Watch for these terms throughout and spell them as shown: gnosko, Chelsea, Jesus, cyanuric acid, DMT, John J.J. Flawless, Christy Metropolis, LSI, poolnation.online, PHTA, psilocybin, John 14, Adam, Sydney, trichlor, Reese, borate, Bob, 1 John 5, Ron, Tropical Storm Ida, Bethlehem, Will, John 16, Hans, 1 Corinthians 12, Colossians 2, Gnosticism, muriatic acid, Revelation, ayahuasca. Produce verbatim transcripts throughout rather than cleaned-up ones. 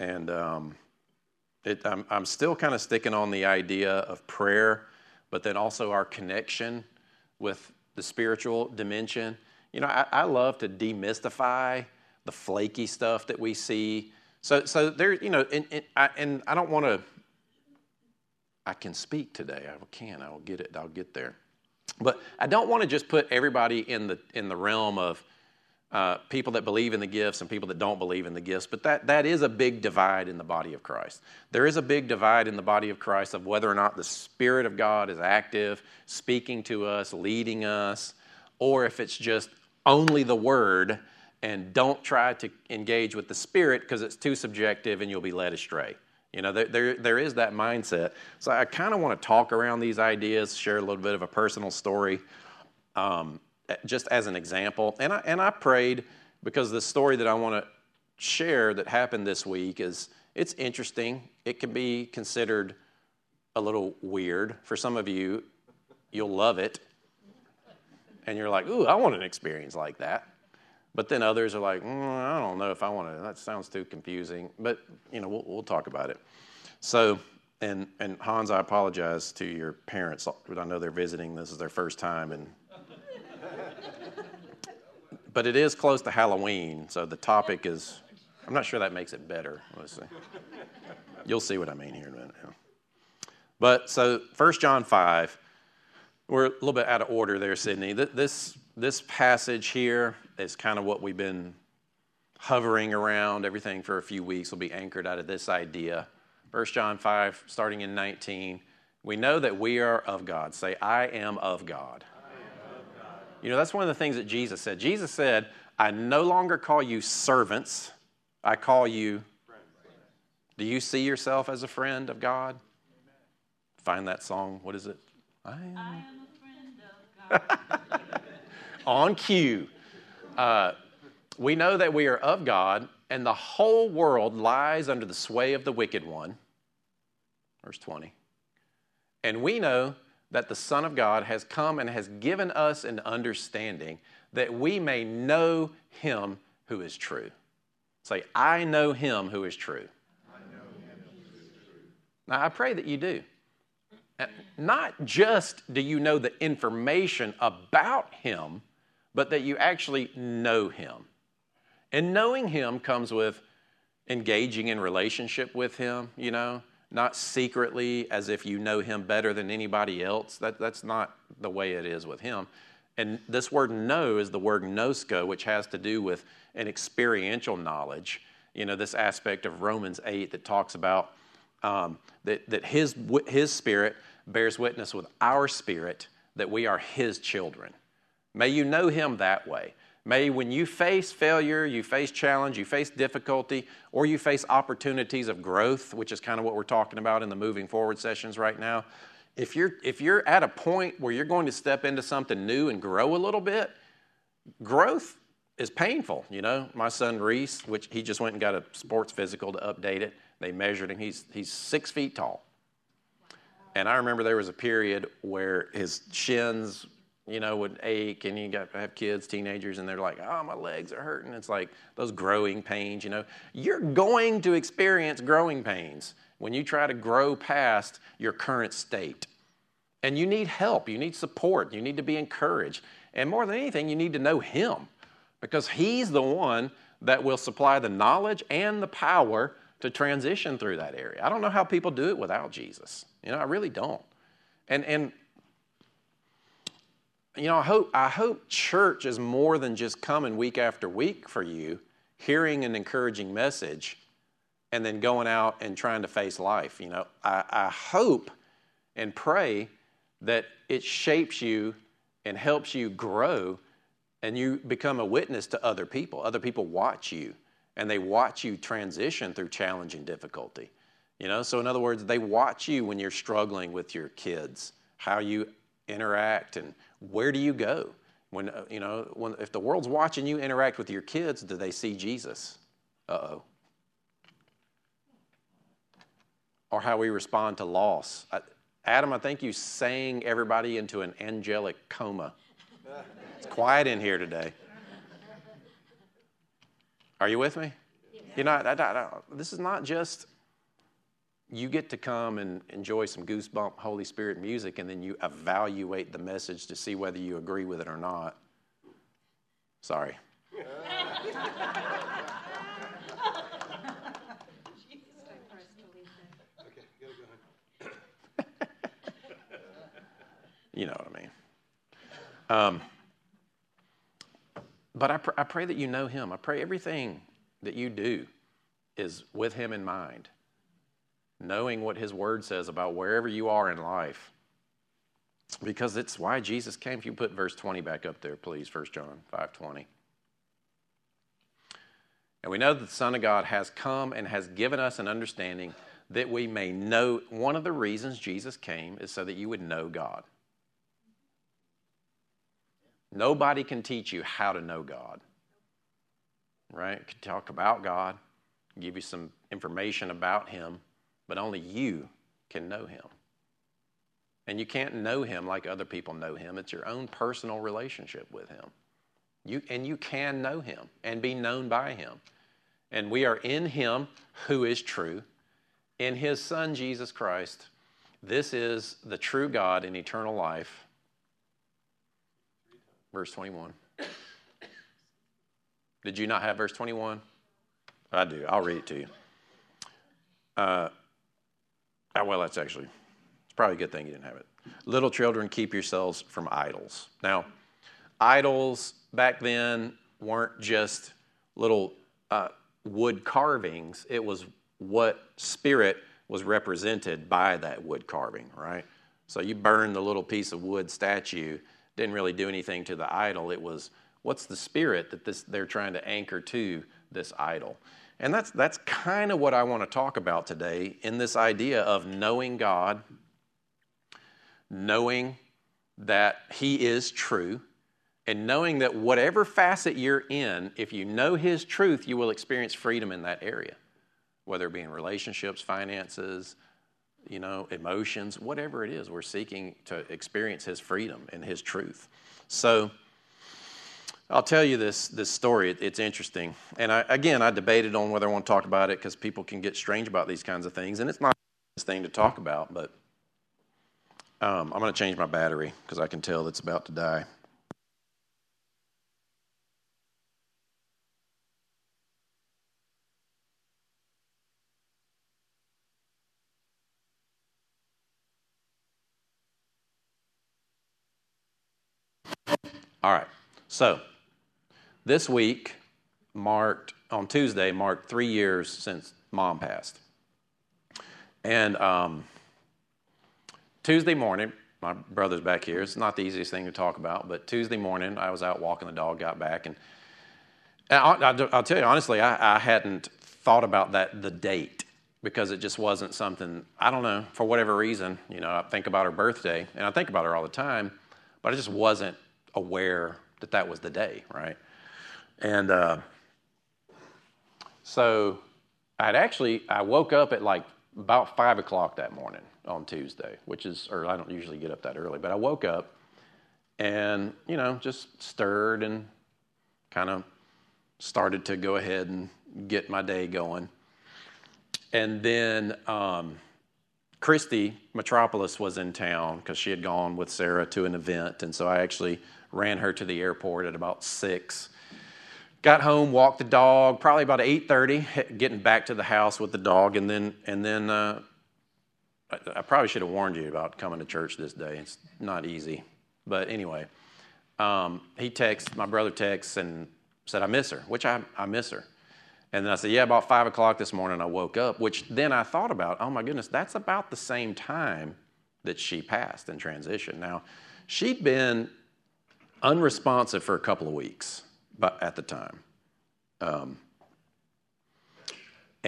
And um, it, I'm, I'm still kind of sticking on the idea of prayer, but then also our connection with the spiritual dimension. You know, I, I love to demystify the flaky stuff that we see. So, so there, you know, and, and I, and I don't want to. I can speak today. I can. I will get it. I'll get there. But I don't want to just put everybody in the in the realm of. Uh, people that believe in the gifts and people that don't believe in the gifts, but that, that is a big divide in the body of Christ. There is a big divide in the body of Christ of whether or not the Spirit of God is active, speaking to us, leading us, or if it's just only the Word and don't try to engage with the Spirit because it's too subjective and you'll be led astray. You know, there there, there is that mindset. So I kind of want to talk around these ideas, share a little bit of a personal story. Um just as an example. And I, and I prayed because the story that I want to share that happened this week is, it's interesting. It can be considered a little weird. For some of you, you'll love it. And you're like, ooh, I want an experience like that. But then others are like, mm, I don't know if I want to, that sounds too confusing. But, you know, we'll, we'll talk about it. So, and, and Hans, I apologize to your parents. I know they're visiting. This is their first time, and but it is close to Halloween, so the topic is, I'm not sure that makes it better. Let's see. You'll see what I mean here in a minute. But so First John five, we're a little bit out of order there, Sydney. This, this passage here is kind of what we've been hovering around. Everything for a few weeks will be anchored out of this idea. First John five, starting in nineteen, we know that we are of God. Say, I am of God. You know, that's one of the things that Jesus said. Jesus said, I no longer call you servants. I call you friends. Do you see yourself as a friend of God? Amen. Find that song. What is it? I am, I am a friend of God. On cue. Uh, we know that we are of God, and the whole world lies under the sway of the wicked one. Verse twenty. And we know that the Son of God has come and has given us an understanding that we may know him who is true. Say, I know him who is true. I know him who is true. Now, I pray that you do. Not just do you know the information about him, but that you actually know him. And knowing him comes with engaging in relationship with him, you know, not secretly as if you know him better than anybody else. That, that's not the way it is with him. And this word know is the word gnosko, which has to do with an experiential knowledge. You know, this aspect of Romans eight that talks about um, that, that his, his Spirit bears witness with our spirit that we are his children. May you know him that way. May when you face failure, you face challenge, you face difficulty, or you face opportunities of growth, which is kind of what we're talking about in the moving forward sessions right now. If you're if you're at a point where you're going to step into something new and grow a little bit, growth is painful. You know, my son Reese, which he just went and got a sports physical to update it. They measured him. He's he's six feet tall. And I remember there was a period where his shins, you know, would ache, and you got have kids, teenagers, and they're like, oh, my legs are hurting. It's like those growing pains, you know. You're going to experience growing pains when you try to grow past your current state. And you need help. You need support. You need to be encouraged. And more than anything, you need to know him, because he's the one that will supply the knowledge and the power to transition through that area. I don't know how people do it without Jesus. You know, I really don't. And and... You know, I hope I hope church is more than just coming week after week for you, hearing an encouraging message, and then going out and trying to face life. You know, I, I hope and pray that it shapes you and helps you grow, and you become a witness to other people. Other people watch you, and they watch you transition through challenge and difficulty. You know, so in other words, they watch you when you're struggling with your kids, how you interact and where do you go? When, you know, when, if the world's watching you interact with your kids, do they see Jesus? Uh-oh. Or how we respond to loss. I, Adam, I think you sang everybody into an angelic coma. It's quiet in here today. Are you with me? Yeah. You're not, I, I, I, this is not just you get to come and enjoy some goosebump Holy Spirit music and then you evaluate the message to see whether you agree with it or not. Sorry. You know what I mean. Um, but I, pr- I pray that you know him. I pray everything that you do is with him in mind, knowing what his word says about wherever you are in life, because it's why Jesus came. If you put verse twenty back up there, please, First John five twenty. And we know that the Son of God has come and has given us an understanding that we may know. One of the reasons Jesus came is so that you would know God. Nobody can teach you how to know God, right? Can talk about God, give you some information about him, but only you can know him. And you can't know him like other people know him. It's your own personal relationship with him. You, and you can know him and be known by him. And we are in him who is true, in his Son, Jesus Christ. This is the true God in eternal life. Verse twenty-one. Did you not have verse twenty-one? I do. I'll read it to you. Uh, well, that's actually, it's probably a good thing you didn't have it. Little children, keep yourselves from idols. Now, idols back then weren't just little uh, wood carvings. It was what spirit was represented by that wood carving, right? So you burn the little piece of wood statue, didn't really do anything to the idol. It was, what's the spirit that this they're trying to anchor to this idol? And that's that's kind of what I want to talk about today in this idea of knowing God, knowing that he is true, and knowing that whatever facet you're in, if you know his truth, you will experience freedom in that area, whether it be in relationships, finances, you know, emotions, whatever it is, we're seeking to experience his freedom and his truth. So I'll tell you this this story. It, it's interesting. And I, again, I debated on whether I want to talk about it because people can get strange about these kinds of things. And it's not this thing to talk about, but um, I'm going to change my battery because I can tell it's about to die. All right, so this week marked, on Tuesday, marked three years since Mom passed. And um, Tuesday morning, my brother's back here. It's not the easiest thing to talk about, but Tuesday morning, I was out walking the dog, got back. And, and I'll, I'll tell you, honestly, I, I hadn't thought about that, the date, because it just wasn't something, I don't know, for whatever reason. You know, I think about her birthday, and I think about her all the time, but I just wasn't aware that that was the day, right? And uh, so I'd actually, I woke up at like about five o'clock that morning on Tuesday, which is, or I don't usually get up that early, but I woke up and, you know, just stirred and kind of started to go ahead and get my day going. And then um, Christy Metropolis was in town because she had gone with Sarah to an event, and so I actually ran her to the airport at about six. Got home, walked the dog, probably about eight thirty, getting back to the house with the dog. And then and then uh, I, I probably should have warned you about coming to church this day. It's not easy. But anyway, um, he texts, my brother texts and said, I miss her, which I, I miss her. And then I said, yeah, about five o'clock this morning I woke up, which then I thought about, oh, my goodness, that's about the same time that she passed in transition. Now, she'd been unresponsive for a couple of weeks but at the time. Um,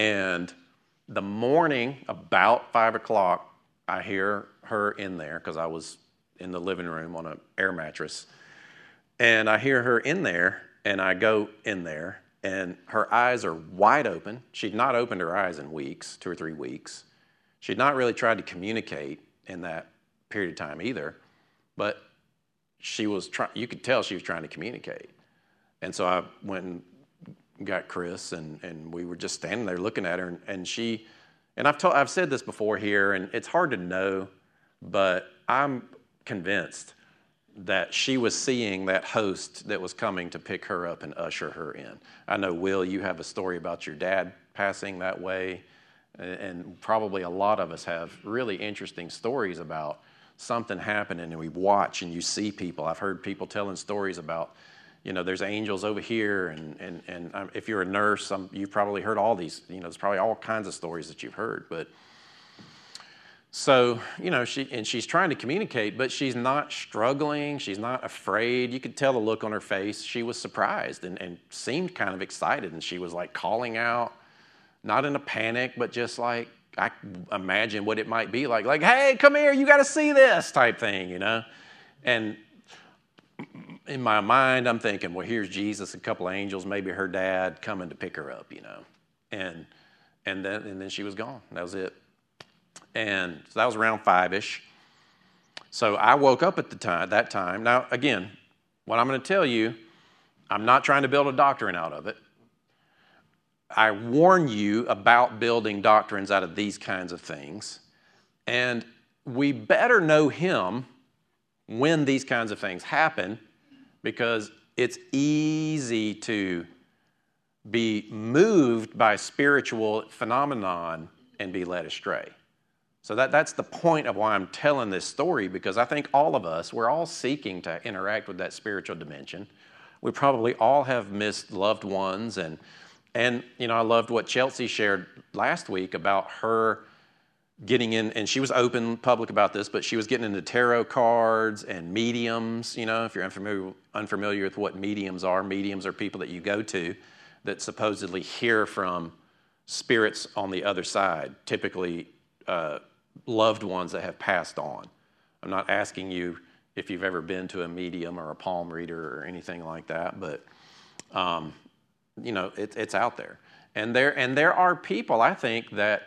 And the morning, about five o'clock, I hear her in there because I was in the living room on an air mattress. And I hear her in there, and I go in there, and her eyes are wide open. She'd not opened her eyes in weeks, two or three weeks. She'd not really tried to communicate in that period of time either, but she was trying, you could tell she was trying to communicate. And so I went and got Chris, and, and we were just standing there looking at her, and, and she, and I've told, I've said this before here, and it's hard to know, but I'm convinced that she was seeing that host that was coming to pick her up and usher her in. I know, Will, you have a story about your dad passing that way, and probably a lot of us have really interesting stories about something happening, and we watch and you see people. I've heard people telling stories about, you know, there's angels over here, and and, and if you're a nurse, I'm, you've probably heard all these, you know, there's probably all kinds of stories that you've heard. But so, you know, she and she's trying to communicate, but she's not struggling. She's not afraid. You could tell the look on her face. She was surprised and, and seemed kind of excited, and she was like calling out, not in a panic, but just like, I imagine what it might be like, like, hey, come here, you got to see this type thing, you know? And in my mind, I'm thinking, well, here's Jesus, a couple of angels, maybe her dad coming to pick her up, you know? And and then and then she was gone. That was it. And so that was around five-ish. So I woke up at the time, that time. Now, again, what I'm going to tell you, I'm not trying to build a doctrine out of it. I warn you about building doctrines out of these kinds of things. And we better know him when these kinds of things happen, because it's easy to be moved by spiritual phenomenon and be led astray. So that, that's the point of why I'm telling this story, because I think all of us, we're all seeking to interact with that spiritual dimension. We probably all have missed loved ones, and And, you know, I loved what Chelsea shared last week about her getting in, and she was open, public about this, but she was getting into tarot cards and mediums. You know, if you're unfamiliar, unfamiliar with what mediums are, mediums are people that you go to that supposedly hear from spirits on the other side, typically uh, loved ones that have passed on. I'm not asking you if you've ever been to a medium or a palm reader or anything like that, but... Um, You know, it, it's out there. And there and there are people, I think, that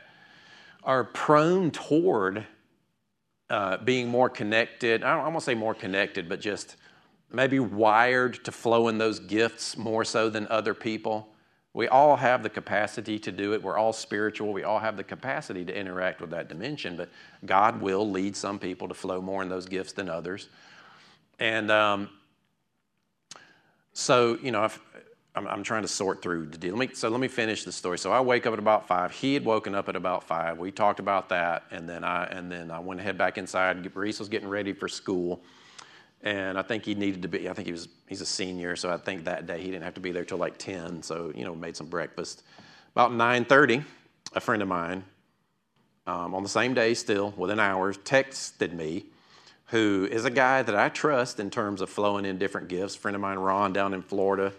are prone toward uh, being more connected. I don't, I won't say more connected, but just maybe wired to flow in those gifts more so than other people. We all have the capacity to do it. We're all spiritual. We all have the capacity to interact with that dimension. But God will lead some people to flow more in those gifts than others. And um, so, you know, if... I'm, I'm trying to sort through the deal. Let me, so let me finish the story. So I wake up at about five. He had woken up at about five. We talked about that, and then I and then I went to head back inside. Reese was getting ready for school, and I think he needed to be. I think he was. He's a senior, so I think that day he didn't have to be there till like ten. So you know, made some breakfast. About nine thirty, a friend of mine, um, on the same day, still within hours, texted me, who is a guy that I trust in terms of flowing in different gifts. Friend of mine, Ron, down in Florida.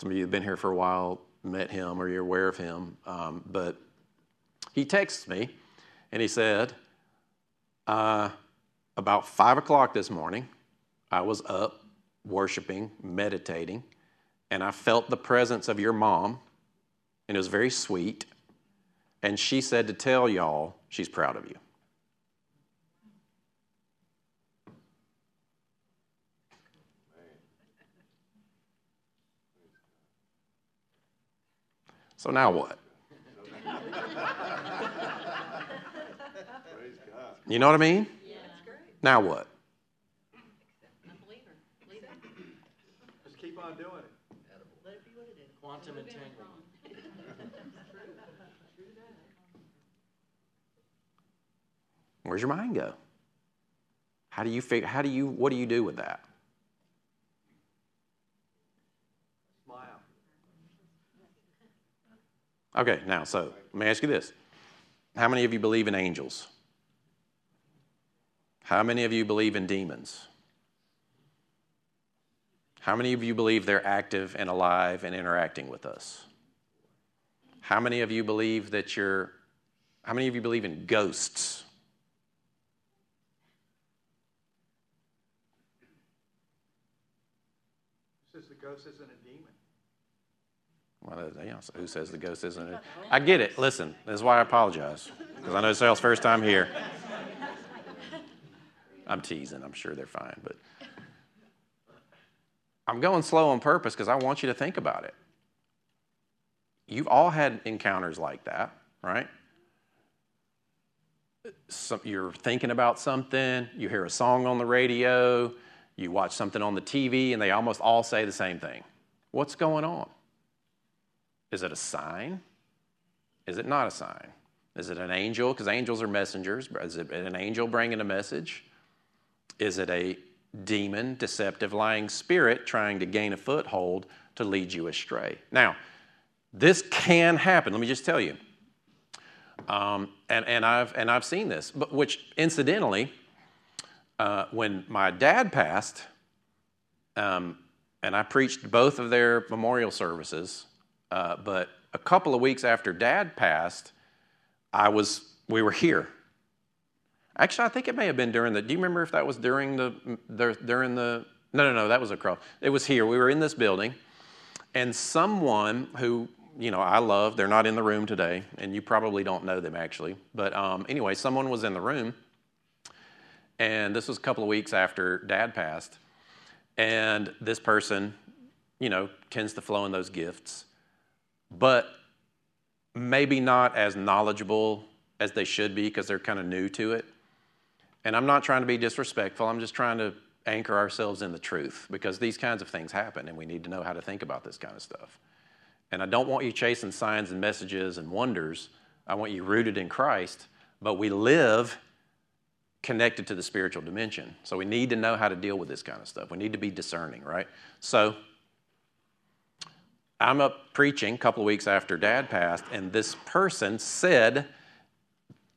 Some of you have been here for a while, met him, or you're aware of him. Um, but he texts me, and he said, uh, about five o'clock this morning, I was up worshiping, meditating, and I felt the presence of your mom, and it was very sweet. And she said to tell y'all she's proud of you. So now what? Praise God. You know what I mean? Yeah. That's great. Now what? I'm a believer. Believe it. Just keep on doing it. Let it be what it is. Quantum entanglement. Where's your mind go? How do you figure? How do you? What do you do with that? Okay, now, so let me ask you this. How many of you believe in angels? How many of you believe in demons? How many of you believe they're active and alive and interacting with us? How many of you believe that you're, how many of you believe in ghosts? Who says the ghost isn't a demon? Well, who says the ghost isn't a I get it. Listen, this is why I apologize, because I know it's y'all's first time here. I'm teasing. I'm sure they're fine, but I'm going slow on purpose because I want you to think about it. You've all had encounters like that, right? Some, you're thinking about something, you hear a song on the radio, you watch something on the T V, and they almost all say the same thing. What's going on? Is it a sign? Is it not a sign? Is it an angel? Because angels are messengers. Is it an angel bringing a message? Is it a demon, deceptive, lying spirit trying to gain a foothold to lead you astray? Now, this can happen. Let me just tell you. Um, and, and, I've, and I've seen this, but which incidentally, uh, when my dad passed, um, and I preached both of their memorial services, uh, but a couple of weeks after Dad passed, I was, we were here. Actually, I think it may have been during the, do you remember if that was during the, the during the, no, no, no, that was across. It was here. We were in this building, and someone who, you know, I love, they're not in the room today, and you probably don't know them actually, but um, anyway, someone was in the room, and this was a couple of weeks after Dad passed, and this person, you know, tends to flow in those gifts, but maybe not as knowledgeable as they should be because they're kind of new to it. And I'm not trying to be disrespectful. I'm just trying to anchor ourselves in the truth, because these kinds of things happen, and we need to know how to think about this kind of stuff. And I don't want you chasing signs and messages and wonders. I want you rooted in Christ, but we live connected to the spiritual dimension. So we need to know how to deal with this kind of stuff. We need to be discerning, right? So I'm up preaching a couple of weeks after Dad passed, and this person said,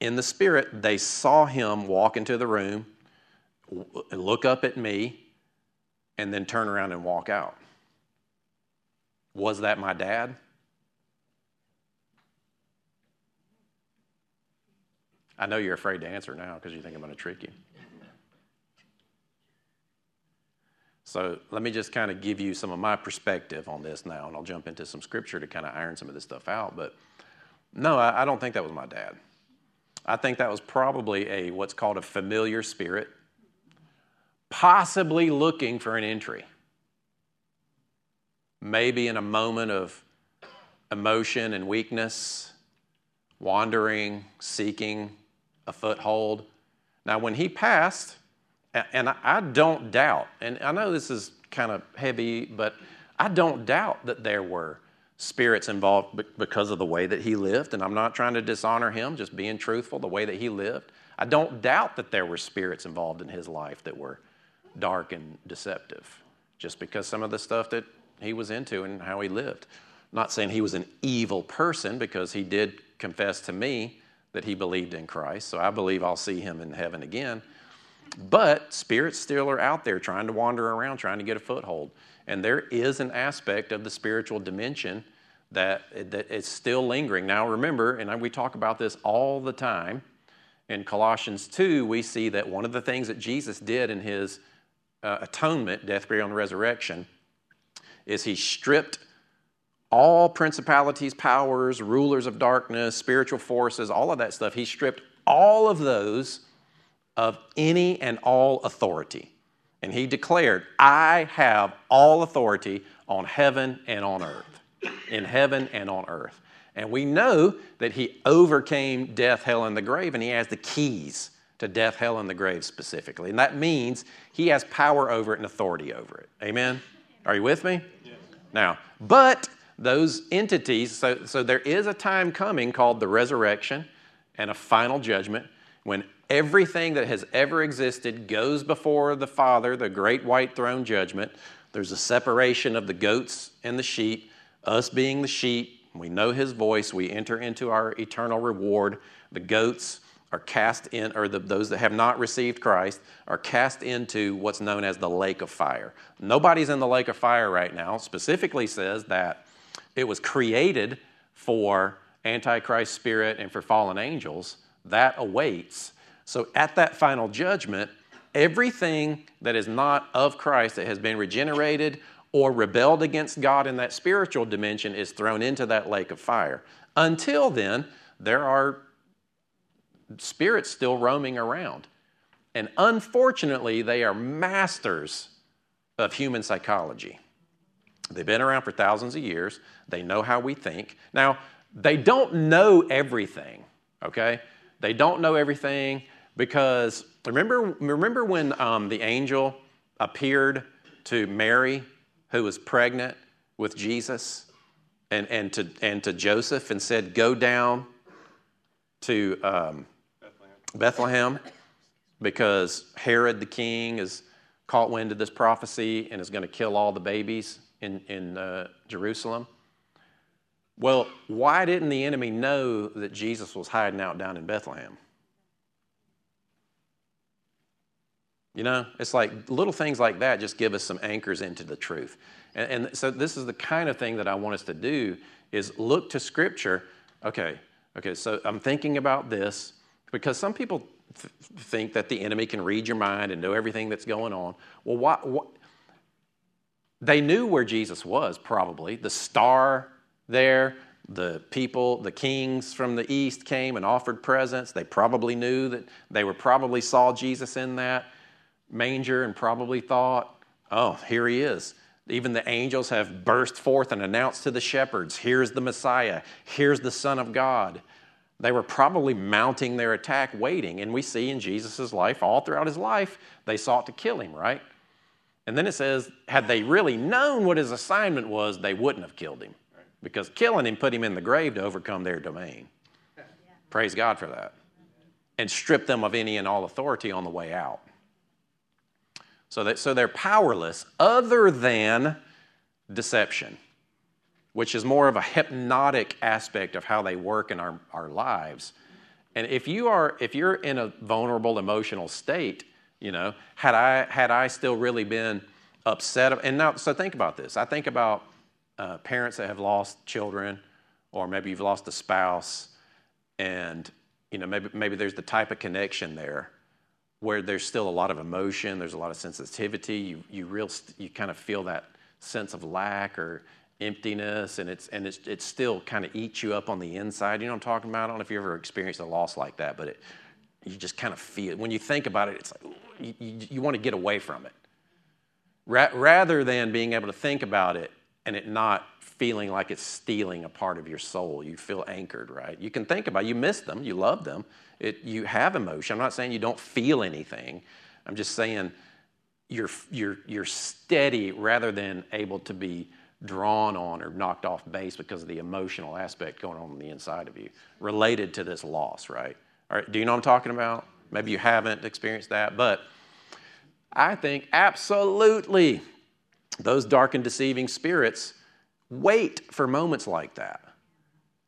in the spirit, they saw him walk into the room, look up at me, and then turn around and walk out. Was that my dad? I know you're afraid to answer now because you think I'm going to trick you. So let me just kind of give you some of my perspective on this now, and I'll jump into some scripture to kind of iron some of this stuff out. But no, I, I don't think that was my dad. I think that was probably a what's called a familiar spirit, possibly looking for an entry. Maybe in a moment of emotion and weakness, wandering, seeking a foothold. Now, when he passed, and I don't doubt, and I know this is kind of heavy, but I don't doubt that there were spirits involved because of the way that he lived, and I'm not trying to dishonor him, just being truthful, the way that he lived. I don't doubt that there were spirits involved in his life that were dark and deceptive, just because some of the stuff that he was into and how he lived. I'm not saying he was an evil person, because he did confess to me that he believed in Christ, so I believe I'll see him in heaven again. But spirits still are out there trying to wander around, trying to get a foothold. And there is an aspect of the spiritual dimension that, that is still lingering. Now remember, and we talk about this all the time, in Colossians two, we see that one of the things that Jesus did in his uh, atonement, death, burial, and resurrection, is he stripped all principalities, powers, rulers of darkness, spiritual forces, all of that stuff. He stripped all of those of any and all authority. And he declared, I have all authority on heaven and on earth. In heaven and on earth. And we know that he overcame death, hell, and the grave, and he has the keys to death, hell, and the grave specifically. And that means he has power over it and authority over it. Amen? Are you with me? Yes. Now, but those entities, so, so there is a time coming called the resurrection and a final judgment when everything that has ever existed goes before the Father, the great white throne judgment. There's a separation of the goats and the sheep, us being the sheep. We know his voice. We enter into our eternal reward. The goats are cast in, or the, those that have not received Christ are cast into what's known as the lake of fire. Nobody's in the lake of fire right now. Specifically says that it was created for Antichrist spirit and for fallen angels, that awaits. So at that final judgment, everything that is not of Christ that has been regenerated or rebelled against God in that spiritual dimension is thrown into that lake of fire. Until then, there are spirits still roaming around. And unfortunately, they are masters of human psychology. They've been around for thousands of years. They know how we think. Now, they don't know everything, okay? They don't know everything because remember, remember when um, the angel appeared to Mary, who was pregnant with Jesus, and, and, to, and to Joseph, and said, go down to um, Bethlehem. Bethlehem, because Herod the king has caught wind of this prophecy and is going to kill all the babies in, in uh, Jerusalem. Well, why didn't the enemy know that Jesus was hiding out down in Bethlehem? You know, it's like little things like that just give us some anchors into the truth. And, and so this is the kind of thing that I want us to do, is look to Scripture. Okay, okay, so I'm thinking about this, because some people th- think that the enemy can read your mind and know everything that's going on. Well, why, why? They knew where Jesus was, probably. The star there, the people, the kings from the east came and offered presents. They probably knew that they were probably saw Jesus in that manger and probably thought, oh, here he is. Even the angels have burst forth and announced to the shepherds, here's the Messiah, here's the Son of God. They were probably mounting their attack, waiting. And we see in Jesus' life, all throughout his life, they sought to kill him, right? And then it says, had they really known what his assignment was, they wouldn't have killed him. Because killing him put him in the grave to overcome their domain. Yeah. Praise God for that. And strip them of any and all authority on the way out. So, that, so they're powerless other than deception, which is more of a hypnotic aspect of how they work in our, our lives. And if you are, if you're in a vulnerable emotional state, you know, had I had I still really been upset, and now, so think about this. I think about Uh, parents that have lost children, or maybe you've lost a spouse, and you know maybe maybe there's the type of connection there where there's still a lot of emotion, there's a lot of sensitivity. You you real you kind of feel that sense of lack or emptiness, and it's and it's it still kind of eats you up on the inside. You know what I'm talking about? I don't know if you ever experienced a loss like that, but it, you just kind of feel it. When you think about it, it's like you you, you want to get away from it, Ra- rather than being able to think about it. And it not feeling like it's stealing a part of your soul. You feel anchored, right? You can think about it. You miss them. You love them. It, you have emotion. I'm not saying you don't feel anything. I'm just saying you're you're you're steady rather than able to be drawn on or knocked off base because of the emotional aspect going on on the inside of you related to this loss, right? All right. Do you know what I'm talking about? Maybe you haven't experienced that, but I think absolutely those dark and deceiving spirits wait for moments like that,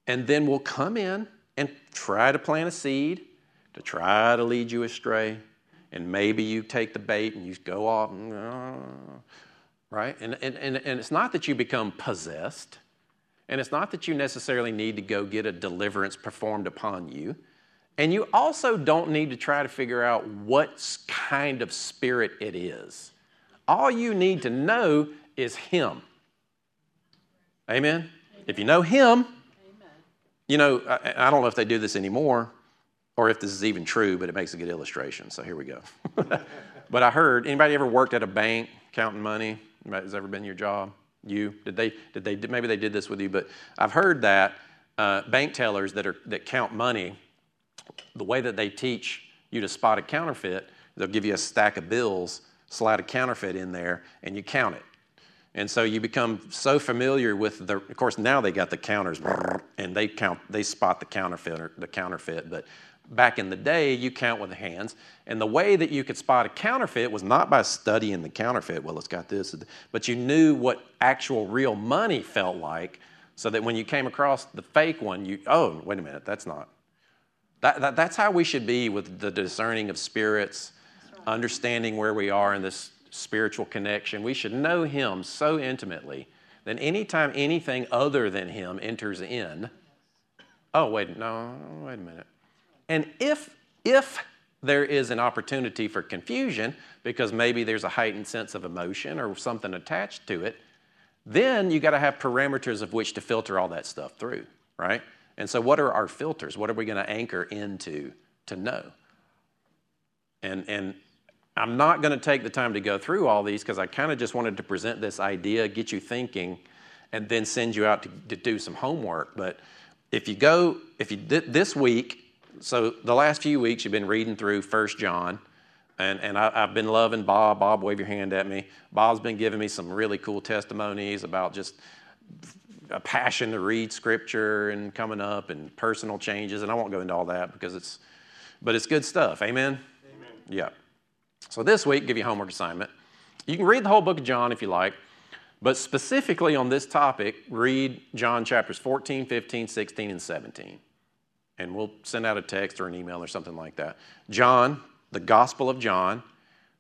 and then will come in and try to plant a seed to try to lead you astray, and maybe you take the bait and you go off, right? And, and, and, and it's not that you become possessed, and it's not that you necessarily need to go get a deliverance performed upon you, and you also don't need to try to figure out what kind of spirit it is. All you need to know is Him. Amen? Amen. If you know Him, Amen. You know, I, I don't know if they do this anymore or if this is even true, but it makes a good illustration. So here we go. But I heard, anybody ever worked at a bank counting money? Anybody, has ever been your job? You? Did they, did they, maybe they did this with you, but I've heard that uh, bank tellers that, are, that count money, the way that they teach you to spot a counterfeit, they'll give you a stack of bills, slide a counterfeit in there, and you count it. And so you become so familiar with the, of course, now they got the counters, and they count, they spot the counterfeit, the counterfeit. But back in the day, you count with the hands. And the way that you could spot a counterfeit was not by studying the counterfeit. Well, it's got this, but you knew what actual real money felt like, so that when you came across the fake one, you, oh, wait a minute, that's not. That, that that's how we should be with the discerning of spirits. Understanding where we are in this spiritual connection, we should know Him so intimately then anytime anything other than him enters in, oh, wait, no, wait a minute. And if, if there is an opportunity for confusion because maybe there's a heightened sense of emotion or something attached to it, then you got to have parameters of which to filter all that stuff through, right? And so what are our filters? What are we going to anchor into to know? And, and I'm not going to take the time to go through all these because I kind of just wanted to present this idea, get you thinking, and then send you out to, to do some homework. But if you go, if you did this week, so the last few weeks you've been reading through First John. And, and I, I've been loving Bob. Bob, wave your hand at me. Bob's been giving me some really cool testimonies about just a passion to read Scripture and coming up and personal changes. And I won't go into all that because it's, but it's good stuff. Amen? Amen. Yeah. So this week, give you a homework assignment. You can read the whole book of John if you like, but specifically on this topic, read John chapters fourteen, fifteen, sixteen, and seventeen. And we'll send out a text or an email or something like that. John... The Gospel of John,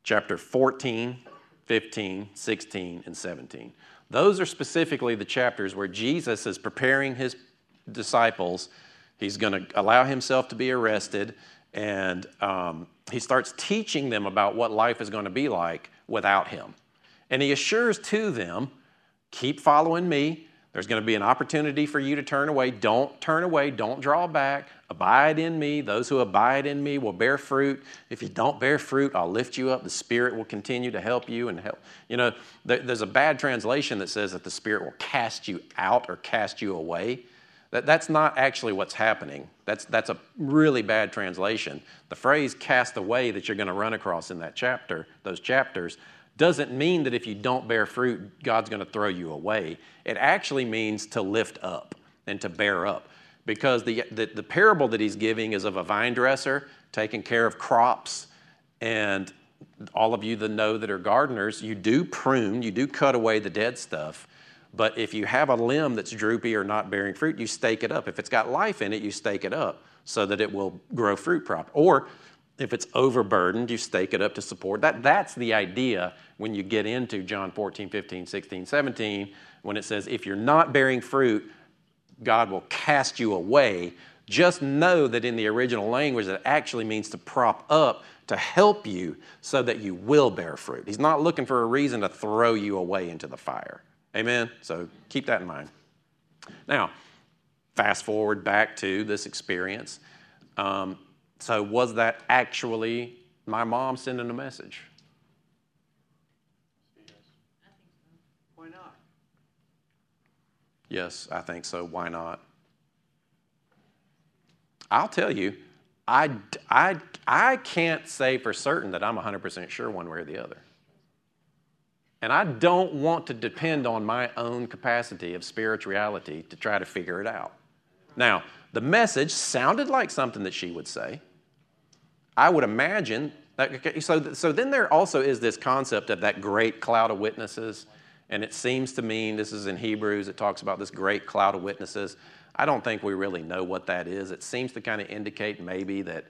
chapter fourteen, fifteen, sixteen, and seventeen. Those are specifically the chapters where Jesus is preparing his disciples. He's going to allow himself to be arrested, and um, he starts teaching them about what life is going to be like without him. And he assures to them, keep following me. There's going to be an opportunity for you to turn away. Don't turn away. Don't draw back. Abide in me. Those who abide in me will bear fruit. If you don't bear fruit, I'll lift you up. The Spirit will continue to help you and help. You know, there's a bad translation that says that the Spirit will cast you out or cast you away. That, that's not actually what's happening. That's, that's a really bad translation. The phrase cast away that you're going to run across in that chapter, those chapters, doesn't mean that if you don't bear fruit, God's going to throw you away. It actually means to lift up and to bear up. Because the, the the parable that he's giving is of a vine dresser taking care of crops. And all of you that know that are gardeners, you do prune, you do cut away the dead stuff. But if you have a limb that's droopy or not bearing fruit, you stake it up. If it's got life in it, you stake it up so that it will grow fruit properly. Or if it's overburdened, you stake it up to support. That, that's the idea when you get into John fourteen, fifteen, sixteen, seventeen, when it says if you're not bearing fruit, God will cast you away. Just know that in the original language, it actually means to prop up, to help you so that you will bear fruit. He's not looking for a reason to throw you away into the fire. Amen? So keep that in mind. Now, fast forward back to this experience. Um, so was that actually my mom sending a message? Yes, I think so. Why not? I'll tell you, I, I, I can't say for certain that I'm one hundred percent sure one way or the other. And I don't want to depend on my own capacity of spirituality to try to figure it out. Now, the message sounded like something that she would say. I would imagine. That, okay, so, so then there also is this concept of that great cloud of witnesses. And it seems to mean, this is in Hebrews, it talks about this great cloud of witnesses. I don't think we really know what that is. It seems to kind of indicate maybe that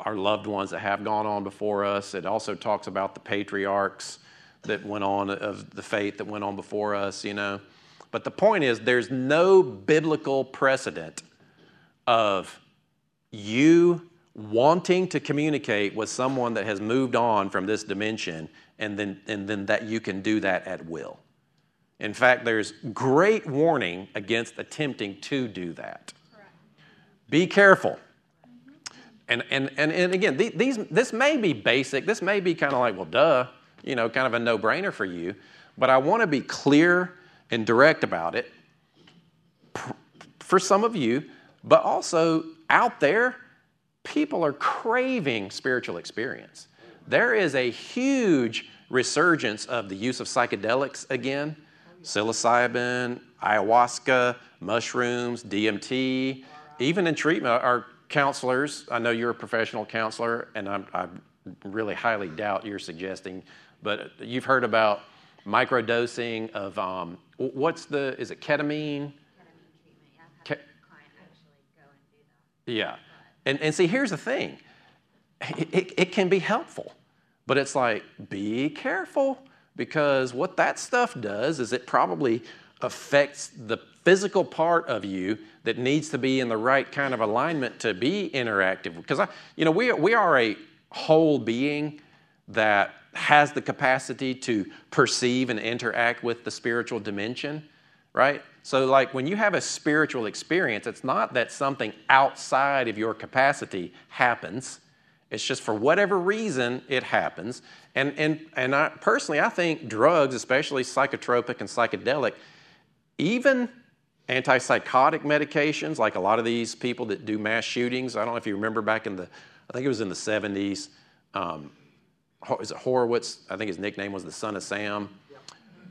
our loved ones that have gone on before us. It also talks about the patriarchs that went on, of the faith that went on before us, you know. But the point is, there's no biblical precedent of you wanting to communicate with someone that has moved on from this dimension and then and then that you can do that at will. In fact, there's great warning against attempting to do that. Correct. Be careful. And and and, and again, these this may be basic. This may be kind of like, well, duh, you know, kind of a no-brainer for you. But I want to be clear and direct about it for some of you. But also out there, people are craving spiritual experience. There is a huge resurgence of the use of psychedelics again, psilocybin, ayahuasca, mushrooms, D M T, even in treatment. Our counselors, I know you're a professional counselor, and I'm, I really highly doubt you're suggesting, but you've heard about microdosing of, um, what's the, is it ketamine? Ketamine treatment, yeah. I've had Ke- a client actually go and do that. Yeah. And, and see, here's the thing. It, it, it can be helpful, but it's like, be careful, because what that stuff does is it probably affects the physical part of you that needs to be in the right kind of alignment to be interactive. Because, I, you know, we, we are a whole being that has the capacity to perceive and interact with the spiritual dimension, right? So, like, when you have a spiritual experience, it's not that something outside of your capacity happens. It's just for whatever reason it happens. And and and I personally, I think drugs, especially psychotropic and psychedelic, even antipsychotic medications, like a lot of these people that do mass shootings. I don't know if you remember back in the, I think it was in the seventies. Um, is it Horowitz? I think his nickname was the Son of Sam.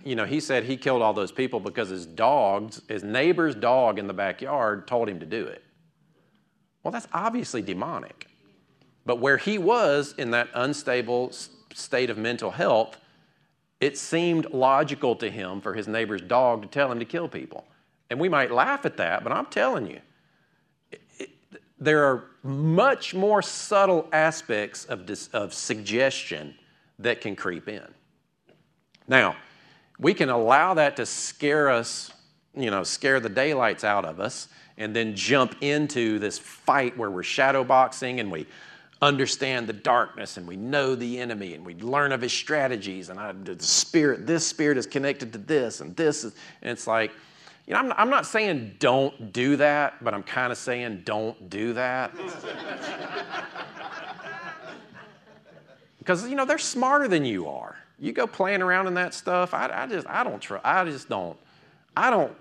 You know, he said he killed all those people because his dogs, his neighbor's dog in the backyard told him to do it. Well, that's obviously demonic. But where he was in that unstable state of mental health, it seemed logical to him for his neighbor's dog to tell him to kill people. And we might laugh at that, but I'm telling you, it, it, there are much more subtle aspects of, dis, of suggestion that can creep in. Now, we can allow that to scare us, you know, scare the daylights out of us, and then jump into this fight where we're shadow boxing and we understand the darkness and we know the enemy and we learn of his strategies and I, the spirit, this spirit is connected to this and this is, and it's like, you know, I'm, I'm not saying don't do that, but I'm kind of saying don't do that. Because, you know, they're smarter than you are. You go playing around in that stuff. I, I just, I don't try. I just don't. I don't.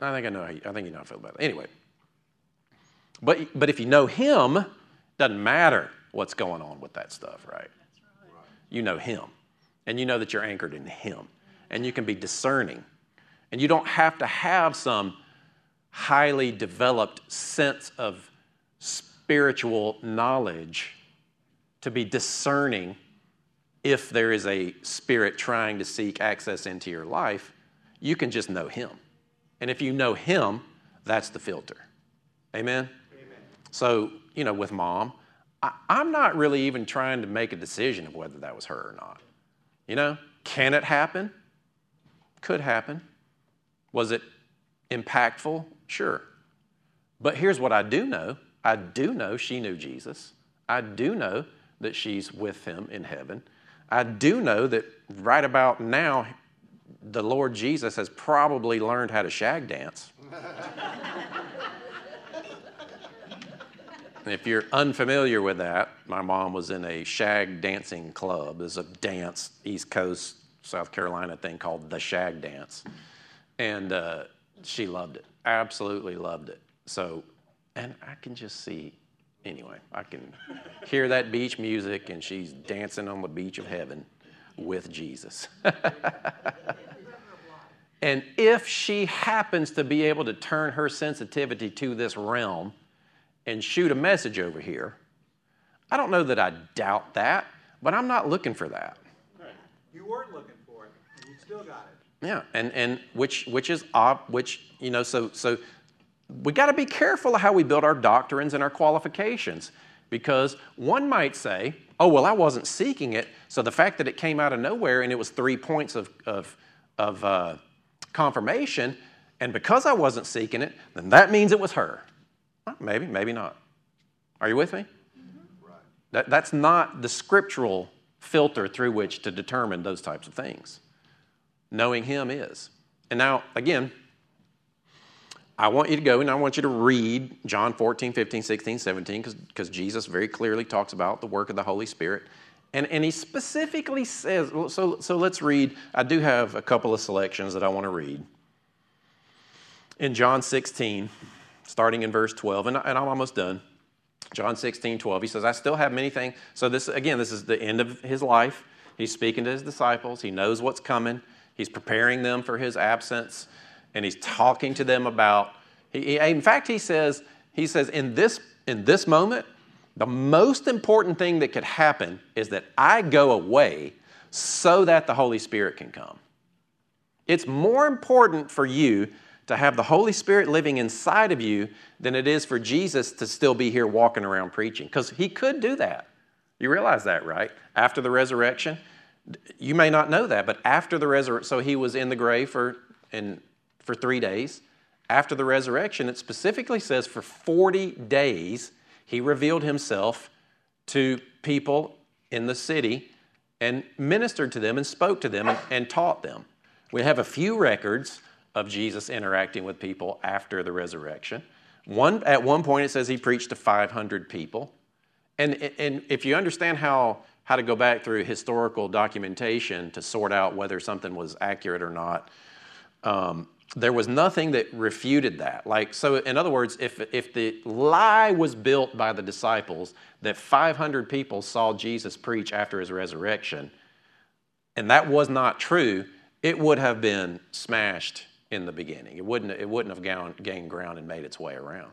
I think I know. How you, I think you know how I feel about it. Anyway. But but if you know him, doesn't matter what's going on with that stuff, right? That's right. You know him, and you know that you're anchored in him, and you can be discerning, and you don't have to have some highly developed sense of spiritual knowledge to be discerning. If there is a spirit trying to seek access into your life, you can just know him. And if you know him, that's the filter. Amen? Amen. So, you know, with mom, I, I'm not really even trying to make a decision of whether that was her or not. You know, can it happen? Could happen. Was it impactful? Sure. But here's what I do know. I do know she knew Jesus. I do know that she's with him in heaven. I do know that right about now, the Lord Jesus has probably learned how to shag dance. If you're unfamiliar with that, my mom was in a shag dancing club. There's a dance, East Coast, South Carolina thing called the shag dance. And uh, she loved it, absolutely loved it. So, and I can just see... Anyway, I can hear that beach music, and she's dancing on the beach of heaven with Jesus. And if she happens to be able to turn her sensitivity to this realm and shoot a message over here, I don't know that I doubt that, but I'm not looking for that. You weren't looking for it, and you still got it. Yeah, and and which which is ob, which you know so so. We got to be careful of how we build our doctrines and our qualifications, because one might say, oh, well, I wasn't seeking it, so the fact that it came out of nowhere and it was three points of, of, of uh, confirmation, and because I wasn't seeking it, then that means it was her. Well, maybe, maybe not. Are you with me? Mm-hmm. Right. That, that's not the scriptural filter through which to determine those types of things. Knowing him is. And now, again, I want you to go and I want you to read John fourteen, fifteen, sixteen, seventeen, because Jesus very clearly talks about the work of the Holy Spirit. And, and he specifically says, so, so let's read. I do have a couple of selections that I want to read. In John sixteen, starting in verse twelve, and, and I'm almost done. John sixteen, twelve, he says, I still have many things. So this, again, this is the end of his life. He's speaking to his disciples. He knows what's coming. He's preparing them for his absence. And he's talking to them about, he, in fact, he says, he says in this, in this moment, the most important thing that could happen is that I go away so that the Holy Spirit can come. It's more important for you to have the Holy Spirit living inside of you than it is for Jesus to still be here walking around preaching, because he could do that. You realize that, right? After the resurrection, You may not know that, but after the resurrection, so he was in the grave for and for three days. After the resurrection, it specifically says for forty days, he revealed himself to people in the city and ministered to them and spoke to them and, and taught them. We have a few records of Jesus interacting with people after the resurrection. One, at one point, it says he preached to five hundred people. And, and if you understand how, how to go back through historical documentation to sort out whether something was accurate or not, um, there was nothing that refuted that. Like, so in other words, if, if the lie was built by the disciples that five hundred people saw Jesus preach after his resurrection, and that was not true, it would have been smashed in the beginning. It wouldn't, it wouldn't have gained ground and made its way around.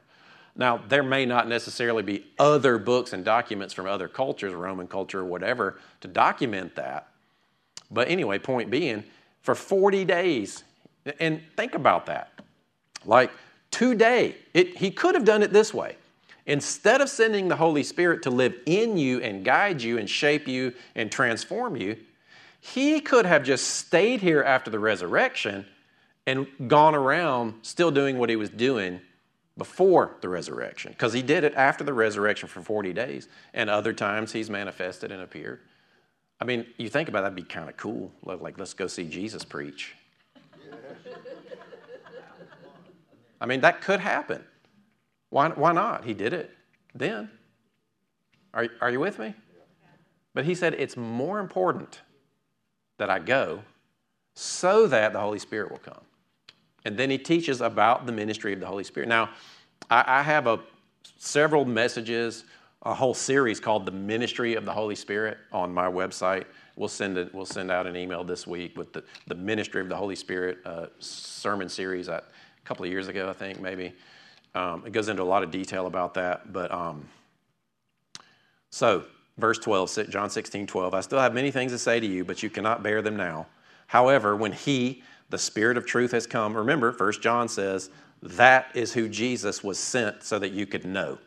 Now, there may not necessarily be other books and documents from other cultures, Roman culture or whatever, to document that. But anyway, point being, for forty days, and think about that. Like, today, it, he could have done it this way. Instead of sending the Holy Spirit to live in you and guide you and shape you and transform you, he could have just stayed here after the resurrection and gone around still doing what he was doing before the resurrection, because he did it after the resurrection for forty days, and other times he's manifested and appeared. I mean, you think about it, that'd be kind of cool. Like, let's go see Jesus preach. I mean, that could happen. Why, why not? He did it then. Are, are you with me? But he said, it's more important that I go so that the Holy Spirit will come. And then he teaches about the ministry of the Holy Spirit. Now, I, I have a, several messages, a whole series called The Ministry of the Holy Spirit on my website. We'll send it, we'll send out an email this week with the, the Ministry of the Holy Spirit uh, sermon series I, a couple of years ago, I think, maybe. Um, it goes into a lot of detail about that. But um, so, verse twelve, John sixteen, twelve, I still have many things to say to you, but you cannot bear them now. However, when he... the Spirit of truth has come. Remember, First John says, that is who Jesus was sent so that you could know.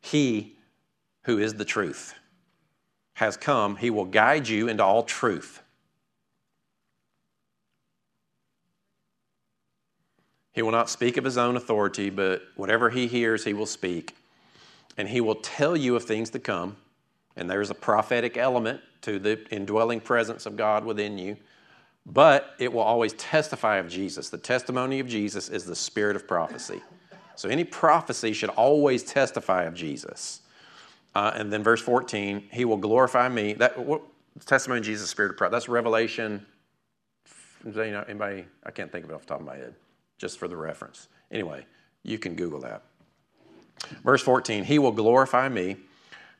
He who is the truth has come. He will guide you into all truth. He will not speak of his own authority, but whatever he hears, he will speak. And he will tell you of things to come. And there's a prophetic element to the indwelling presence of God within you. But it will always testify of Jesus. The testimony of Jesus is the spirit of prophecy. So any prophecy should always testify of Jesus. Uh, and then verse fourteen, he will glorify me. That what, testimony of Jesus, spirit of prophecy. That's Revelation. You know, anybody? I can't think of it off the top of my head, just for the reference. Anyway, you can Google that. Verse fourteen, he will glorify me,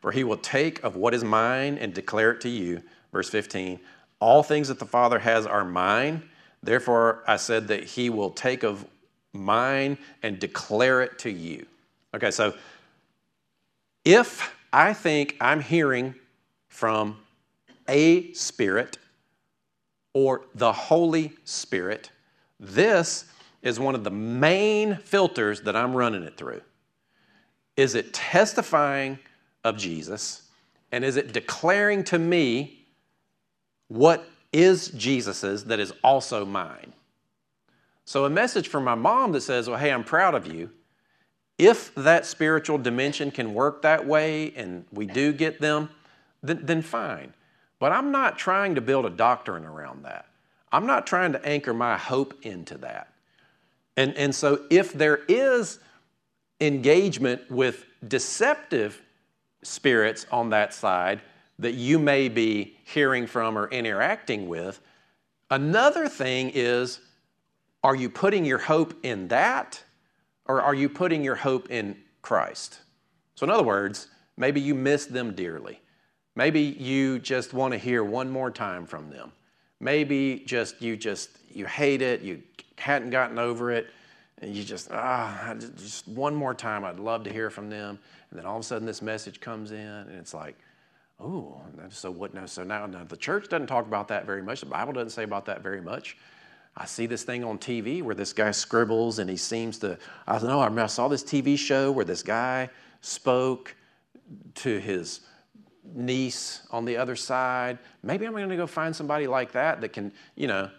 for he will take of what is mine and declare it to you. Verse fifteen, all things that the Father has are mine. Therefore, I said that he will take of mine and declare it to you. Okay, so if I think I'm hearing from a spirit or the Holy Spirit, this is one of the main filters that I'm running it through. Is it testifying of Jesus? And is it declaring to me what is Jesus's that is also mine? So a message from my mom that says, well, hey, I'm proud of you. If that spiritual dimension can work that way and we do get them, then, then fine. But I'm not trying to build a doctrine around that. I'm not trying to anchor my hope into that. And, and so if there is engagement with deceptive spirits on that side, that you may be hearing from or interacting with. Another thing is, are you putting your hope in that, or are you putting your hope in Christ? So in other words, maybe you miss them dearly. Maybe you just want to hear one more time from them. Maybe just you just you hate it, you hadn't gotten over it, and you just, ah, just one more time, I'd love to hear from them. And then all of a sudden this message comes in, and it's like, oh, so what now? So now, now the church doesn't talk about that very much. The Bible doesn't say about that very much. I see this thing on T V where this guy scribbles and he seems to, I don't know, I remember I saw this T V show where this guy spoke to his niece on the other side. Maybe I'm going to go find somebody like that that can, you know,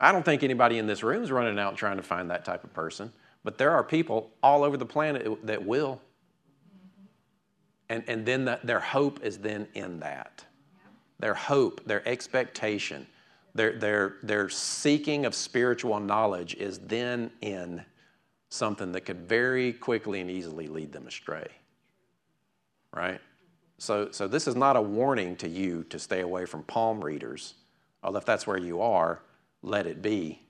I don't think anybody in this room is running out trying to find that type of person, but there are people all over the planet that will. And and then the, their hope is then in that. Their hope, their expectation, their their their seeking of spiritual knowledge is then in something that could very quickly and easily lead them astray. Right? So so this is not a warning to you to stay away from palm readers. Although if that's where you are, let it be.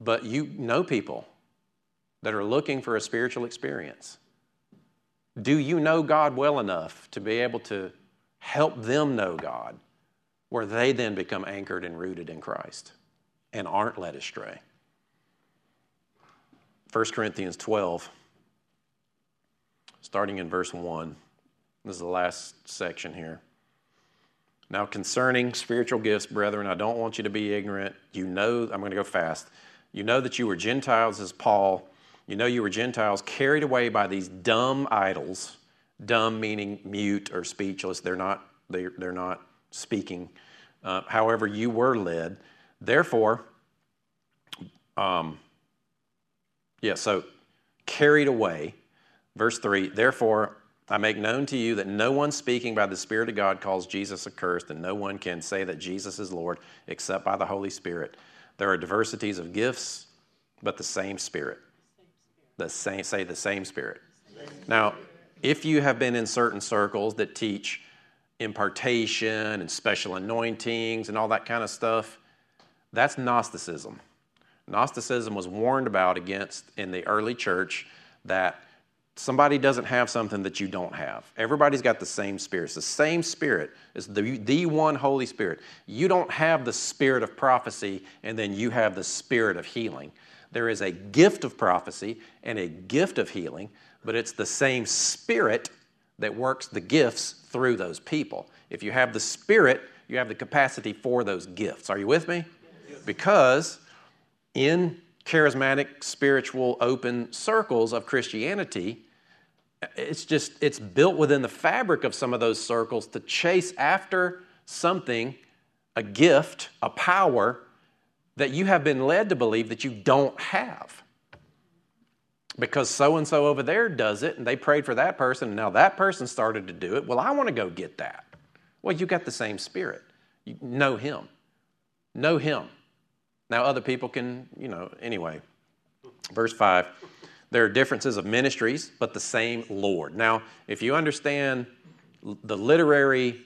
But you know people that are looking for a spiritual experience. Do you know God well enough to be able to help them know God, where they then become anchored and rooted in Christ and aren't led astray? First Corinthians twelve, starting in verse one. This is the last section here. Now, concerning spiritual gifts, brethren, I don't want you to be ignorant. You know, I'm going to go fast. You know that you were Gentiles, as Paul You know you were Gentiles carried away by these dumb idols, dumb meaning mute or speechless. They're not, they're, they're not speaking. Uh, however, you were led. Therefore, um, yeah, so carried away. Verse three, therefore, I make known to you that no one speaking by the Spirit of God calls Jesus accursed, and no one can say that Jesus is Lord except by the Holy Spirit. There are diversities of gifts, but the same Spirit. The same, say the same Spirit. Same. Now, if you have been in certain circles that teach impartation and special anointings and all that kind of stuff, that's Gnosticism. Gnosticism was warned about against in the early church, that somebody doesn't have something that you don't have. Everybody's got the same Spirit. It's the same Spirit. It's the, the one Holy Spirit. You don't have the spirit of prophecy, and then you have the spirit of healing. There is a gift of prophecy and a gift of healing, but it's the same Spirit that works the gifts through those people. If you have the Spirit, you have the capacity for those gifts. Are you with me? Yes. Because in charismatic, spiritual, open circles of Christianity, it's just, it's built within the fabric of some of those circles to chase after something, a gift, a power, that you have been led to believe that you don't have. Because so-and-so over there does it, and they prayed for that person, and now that person started to do it. Well, I want to go get that. Well, you got the same Spirit. You know Him. Know Him. Now, other people can, you know, anyway. Verse five, there are differences of ministries, but the same Lord. Now, if you understand the literary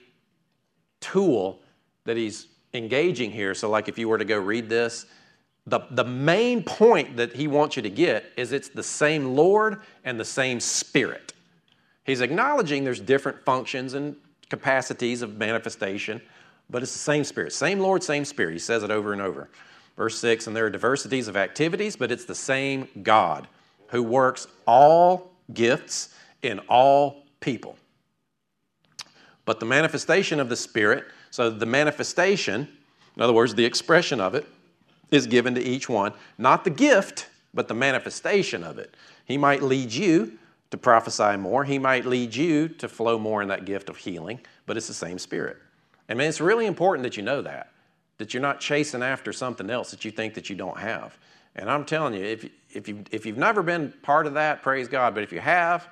tool that he's engaging here, so like if you were to go read this, the, the main point that he wants you to get is it's the same Lord and the same Spirit. He's acknowledging there's different functions and capacities of manifestation, but it's the same Spirit. Same Lord, same Spirit. He says it over and over. Verse six, and there are diversities of activities, but it's the same God who works all gifts in all people. But the manifestation of the Spirit, so the manifestation, in other words, the expression of it, is given to each one. Not the gift, but the manifestation of it. He might lead you to prophesy more. He might lead you to flow more in that gift of healing, but it's the same Spirit. And man, it's really important that you know that, that you're not chasing after something else that you think that you don't have. And I'm telling you, if, if, you, if you've never been part of that, praise God, but if you have,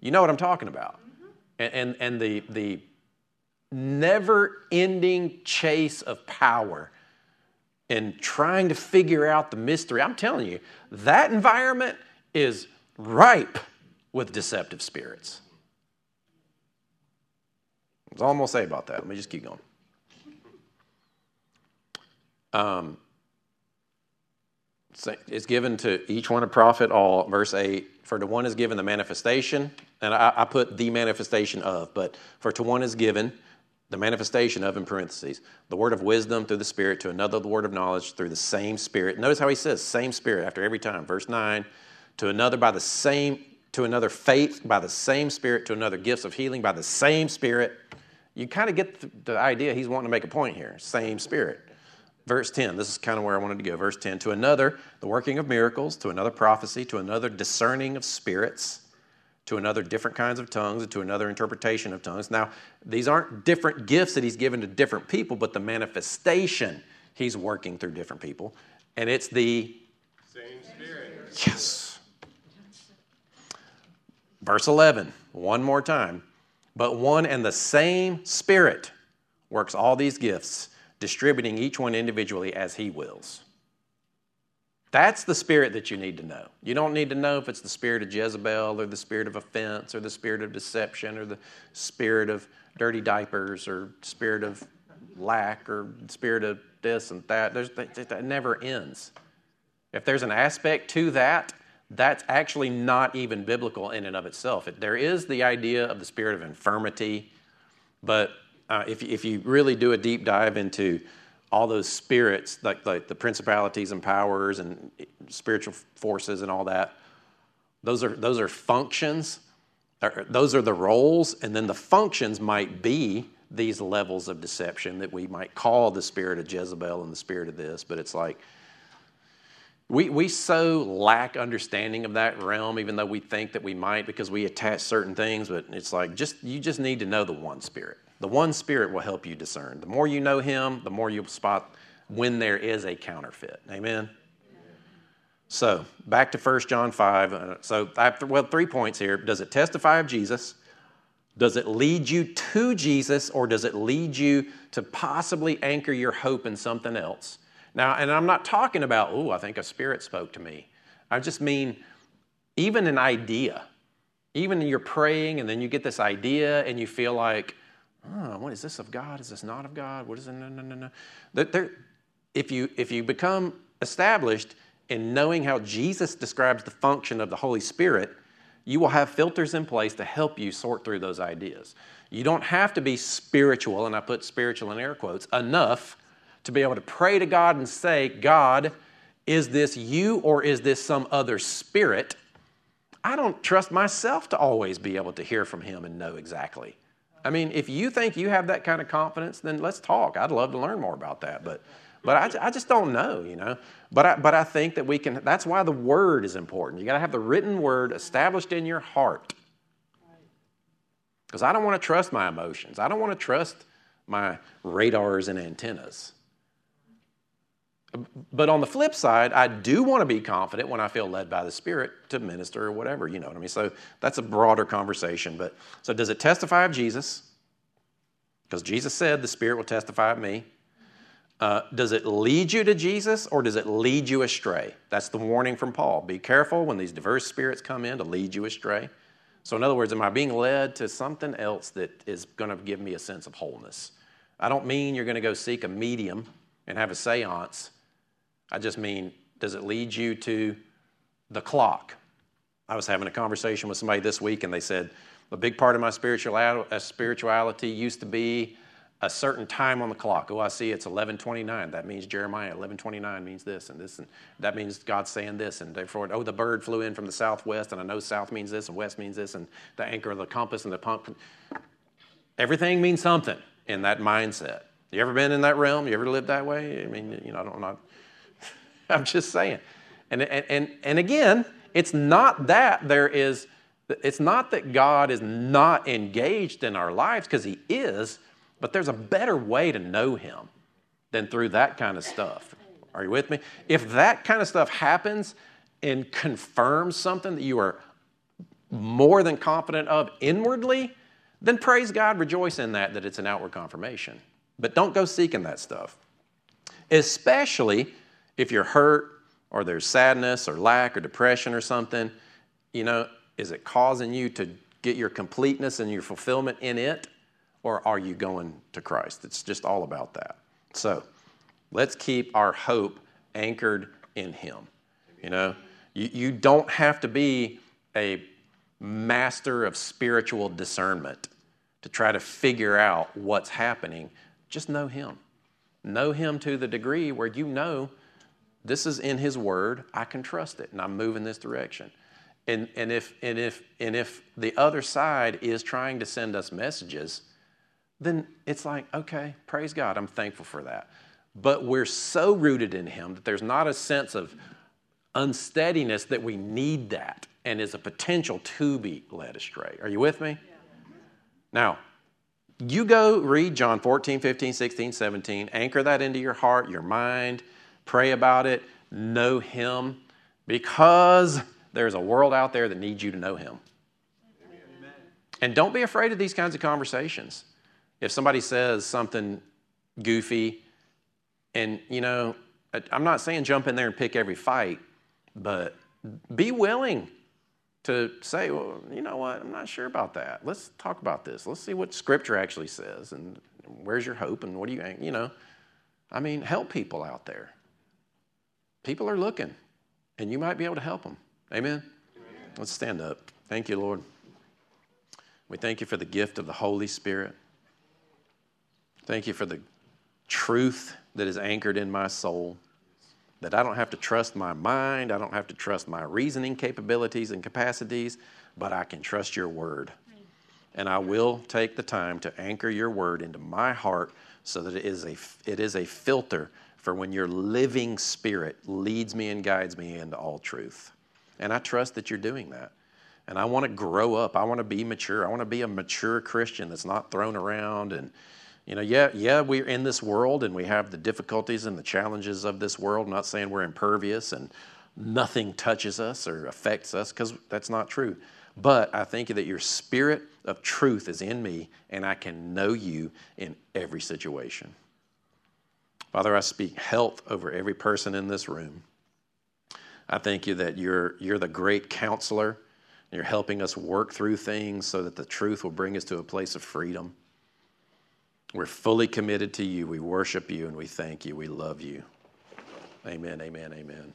you know what I'm talking about. And, and, and the the... never-ending chase of power and trying to figure out the mystery. I'm telling you, that environment is ripe with deceptive spirits. That's all I'm going to say about that. Let me just keep going. Um, it's given to each one a prophet, all, verse eight. For to one is given the manifestation, and I, I put the manifestation of, but for to one is given the manifestation of, in parentheses, the word of wisdom through the Spirit, to another the word of knowledge through the same Spirit. Notice how he says same Spirit after every time. Verse nine, to another by the same, to another faith by the same Spirit, to another gifts of healing by the same Spirit. You kind of get the, the idea he's wanting to make a point here. Same Spirit. Verse ten, this is kind of where I wanted to go. Verse ten, to another the working of miracles, to another prophecy, to another discerning of spirits, to another different kinds of tongues and to another interpretation of tongues. Now, these aren't different gifts that he's given to different people, but the manifestation he's working through different people. And it's the same Spirit. Yes. Verse eleven, one more time. But one and the same Spirit works all these gifts, distributing each one individually as he wills. That's the Spirit that you need to know. You don't need to know if it's the spirit of Jezebel or the spirit of offense or the spirit of deception or the spirit of dirty diapers or spirit of lack or spirit of this and that. There's, that never ends. If there's an aspect to that, that's actually not even biblical in and of itself. There is the idea of the spirit of infirmity, but uh, if, if you really do a deep dive into all those spirits, like, like the principalities and powers and spiritual forces and all that, those are those are functions. Those are the roles, and then the functions might be these levels of deception that we might call the spirit of Jezebel and the spirit of this, but it's like we we so lack understanding of that realm, even though we think that we might because we attach certain things, but it's like just you just need to know the one Spirit. The one Spirit will help you discern. The more you know Him, the more you'll spot when there is a counterfeit. Amen? Amen. So, back to First John five. So, I have, well, three points here. Does it testify of Jesus? Does it lead you to Jesus? Or does it lead you to possibly anchor your hope in something else? Now, and I'm not talking about, oh, I think a spirit spoke to me. I just mean even an idea. Even you're praying and then you get this idea and you feel like, oh, what is this of God? Is this not of God? What is it? No, no, no, no. That there, if you if you become established in knowing how Jesus describes the function of the Holy Spirit, you will have filters in place to help you sort through those ideas. You don't have to be spiritual, and I put spiritual in air quotes, enough to be able to pray to God and say, God, is this you or is this some other spirit? I don't trust myself to always be able to hear from Him and know exactly. I mean, if you think you have that kind of confidence, then let's talk. I'd love to learn more about that, but but I, I just don't know, you know. But I, but I think that we can, that's why the Word is important. You got to have the written Word established in your heart. Because I don't want to trust my emotions. I don't want to trust my radars and antennas. But on the flip side, I do want to be confident when I feel led by the Spirit to minister or whatever, you know what I mean? So that's a broader conversation. But so does it testify of Jesus? Because Jesus said the Spirit will testify of me. Uh, does it lead you to Jesus or does it lead you astray? That's the warning from Paul. Be careful when these diverse spirits come in to lead you astray. So in other words, am I being led to something else that is going to give me a sense of wholeness? I don't mean you're going to go seek a medium and have a seance. I just mean, does it lead you to the clock? I was having a conversation with somebody this week, and they said, a big part of my spirituality used to be a certain time on the clock. Oh, I see it's eleven twenty-nine. That means Jeremiah. eleven twenty-nine means this and this, and that means God's saying this. And therefore, oh, the bird flew in from the southwest, and I know south means this and west means this, and the anchor of the compass and the pump. Everything means something in that mindset. You ever been in that realm? You ever lived that way? I mean, you know, I don't, I'm not... I'm just saying. And, and and and again, it's not that there is, it's not that God is not engaged in our lives, because He is, but there's a better way to know Him than through that kind of stuff. Are you with me? If that kind of stuff happens and confirms something that you are more than confident of inwardly, then praise God, rejoice in that, that it's an outward confirmation. But don't go seeking that stuff, especially if you're hurt or there's sadness or lack or depression or something. You know, is it causing you to get your completeness and your fulfillment in it, or are you going to Christ? It's just all about that. So let's keep our hope anchored in Him. You know, you, you don't have to be a master of spiritual discernment to try to figure out what's happening. Just know Him. Know Him to the degree where you know this is in His Word, I can trust it, and I'm moving this direction. And, and, if, and, if, and if the other side is trying to send us messages, then it's like, okay, praise God, I'm thankful for that. But we're so rooted in Him that there's not a sense of unsteadiness that we need that. and is a potential to be led astray. Are you with me? Yeah. Now, you go read John fourteen, fifteen, sixteen, seventeen, anchor that into your heart, your mind, pray about it, know him, because there's a world out there that needs you to know him. Amen. And don't be afraid of these kinds of conversations. If somebody says something goofy, and, you know, I'm not saying jump in there and pick every fight, but be willing to say, well, you know what, I'm not sure about that. Let's talk about this. Let's see what Scripture actually says, and where's your hope, and what do you, you know. I mean, help people out there. People are looking, and you might be able to help them. Amen? Amen. Let's stand up. Thank you, Lord. We thank you for the gift of the Holy Spirit. Thank you for the truth that is anchored in my soul, that I don't have to trust my mind, I don't have to trust my reasoning capabilities and capacities, but I can trust your word. And I will take the time to anchor your word into my heart so that it is a, it is a filter for when your living spirit leads me and guides me into all truth. And I trust that you're doing that. And I want to grow up. I want to be mature. I want to be a mature Christian that's not thrown around and, you know, yeah, yeah, we're in this world and we have the difficulties and the challenges of this world. I'm not saying we're impervious and nothing touches us or affects us, because that's not true. But I thank you that your spirit of truth is in me and I can know you in every situation. Father, I speak health over every person in this room. I thank you that you're, you're the great counselor. You're helping us work through things so that the truth will bring us to a place of freedom. We're fully committed to you. We worship you and we thank you. We love you. Amen, amen, amen.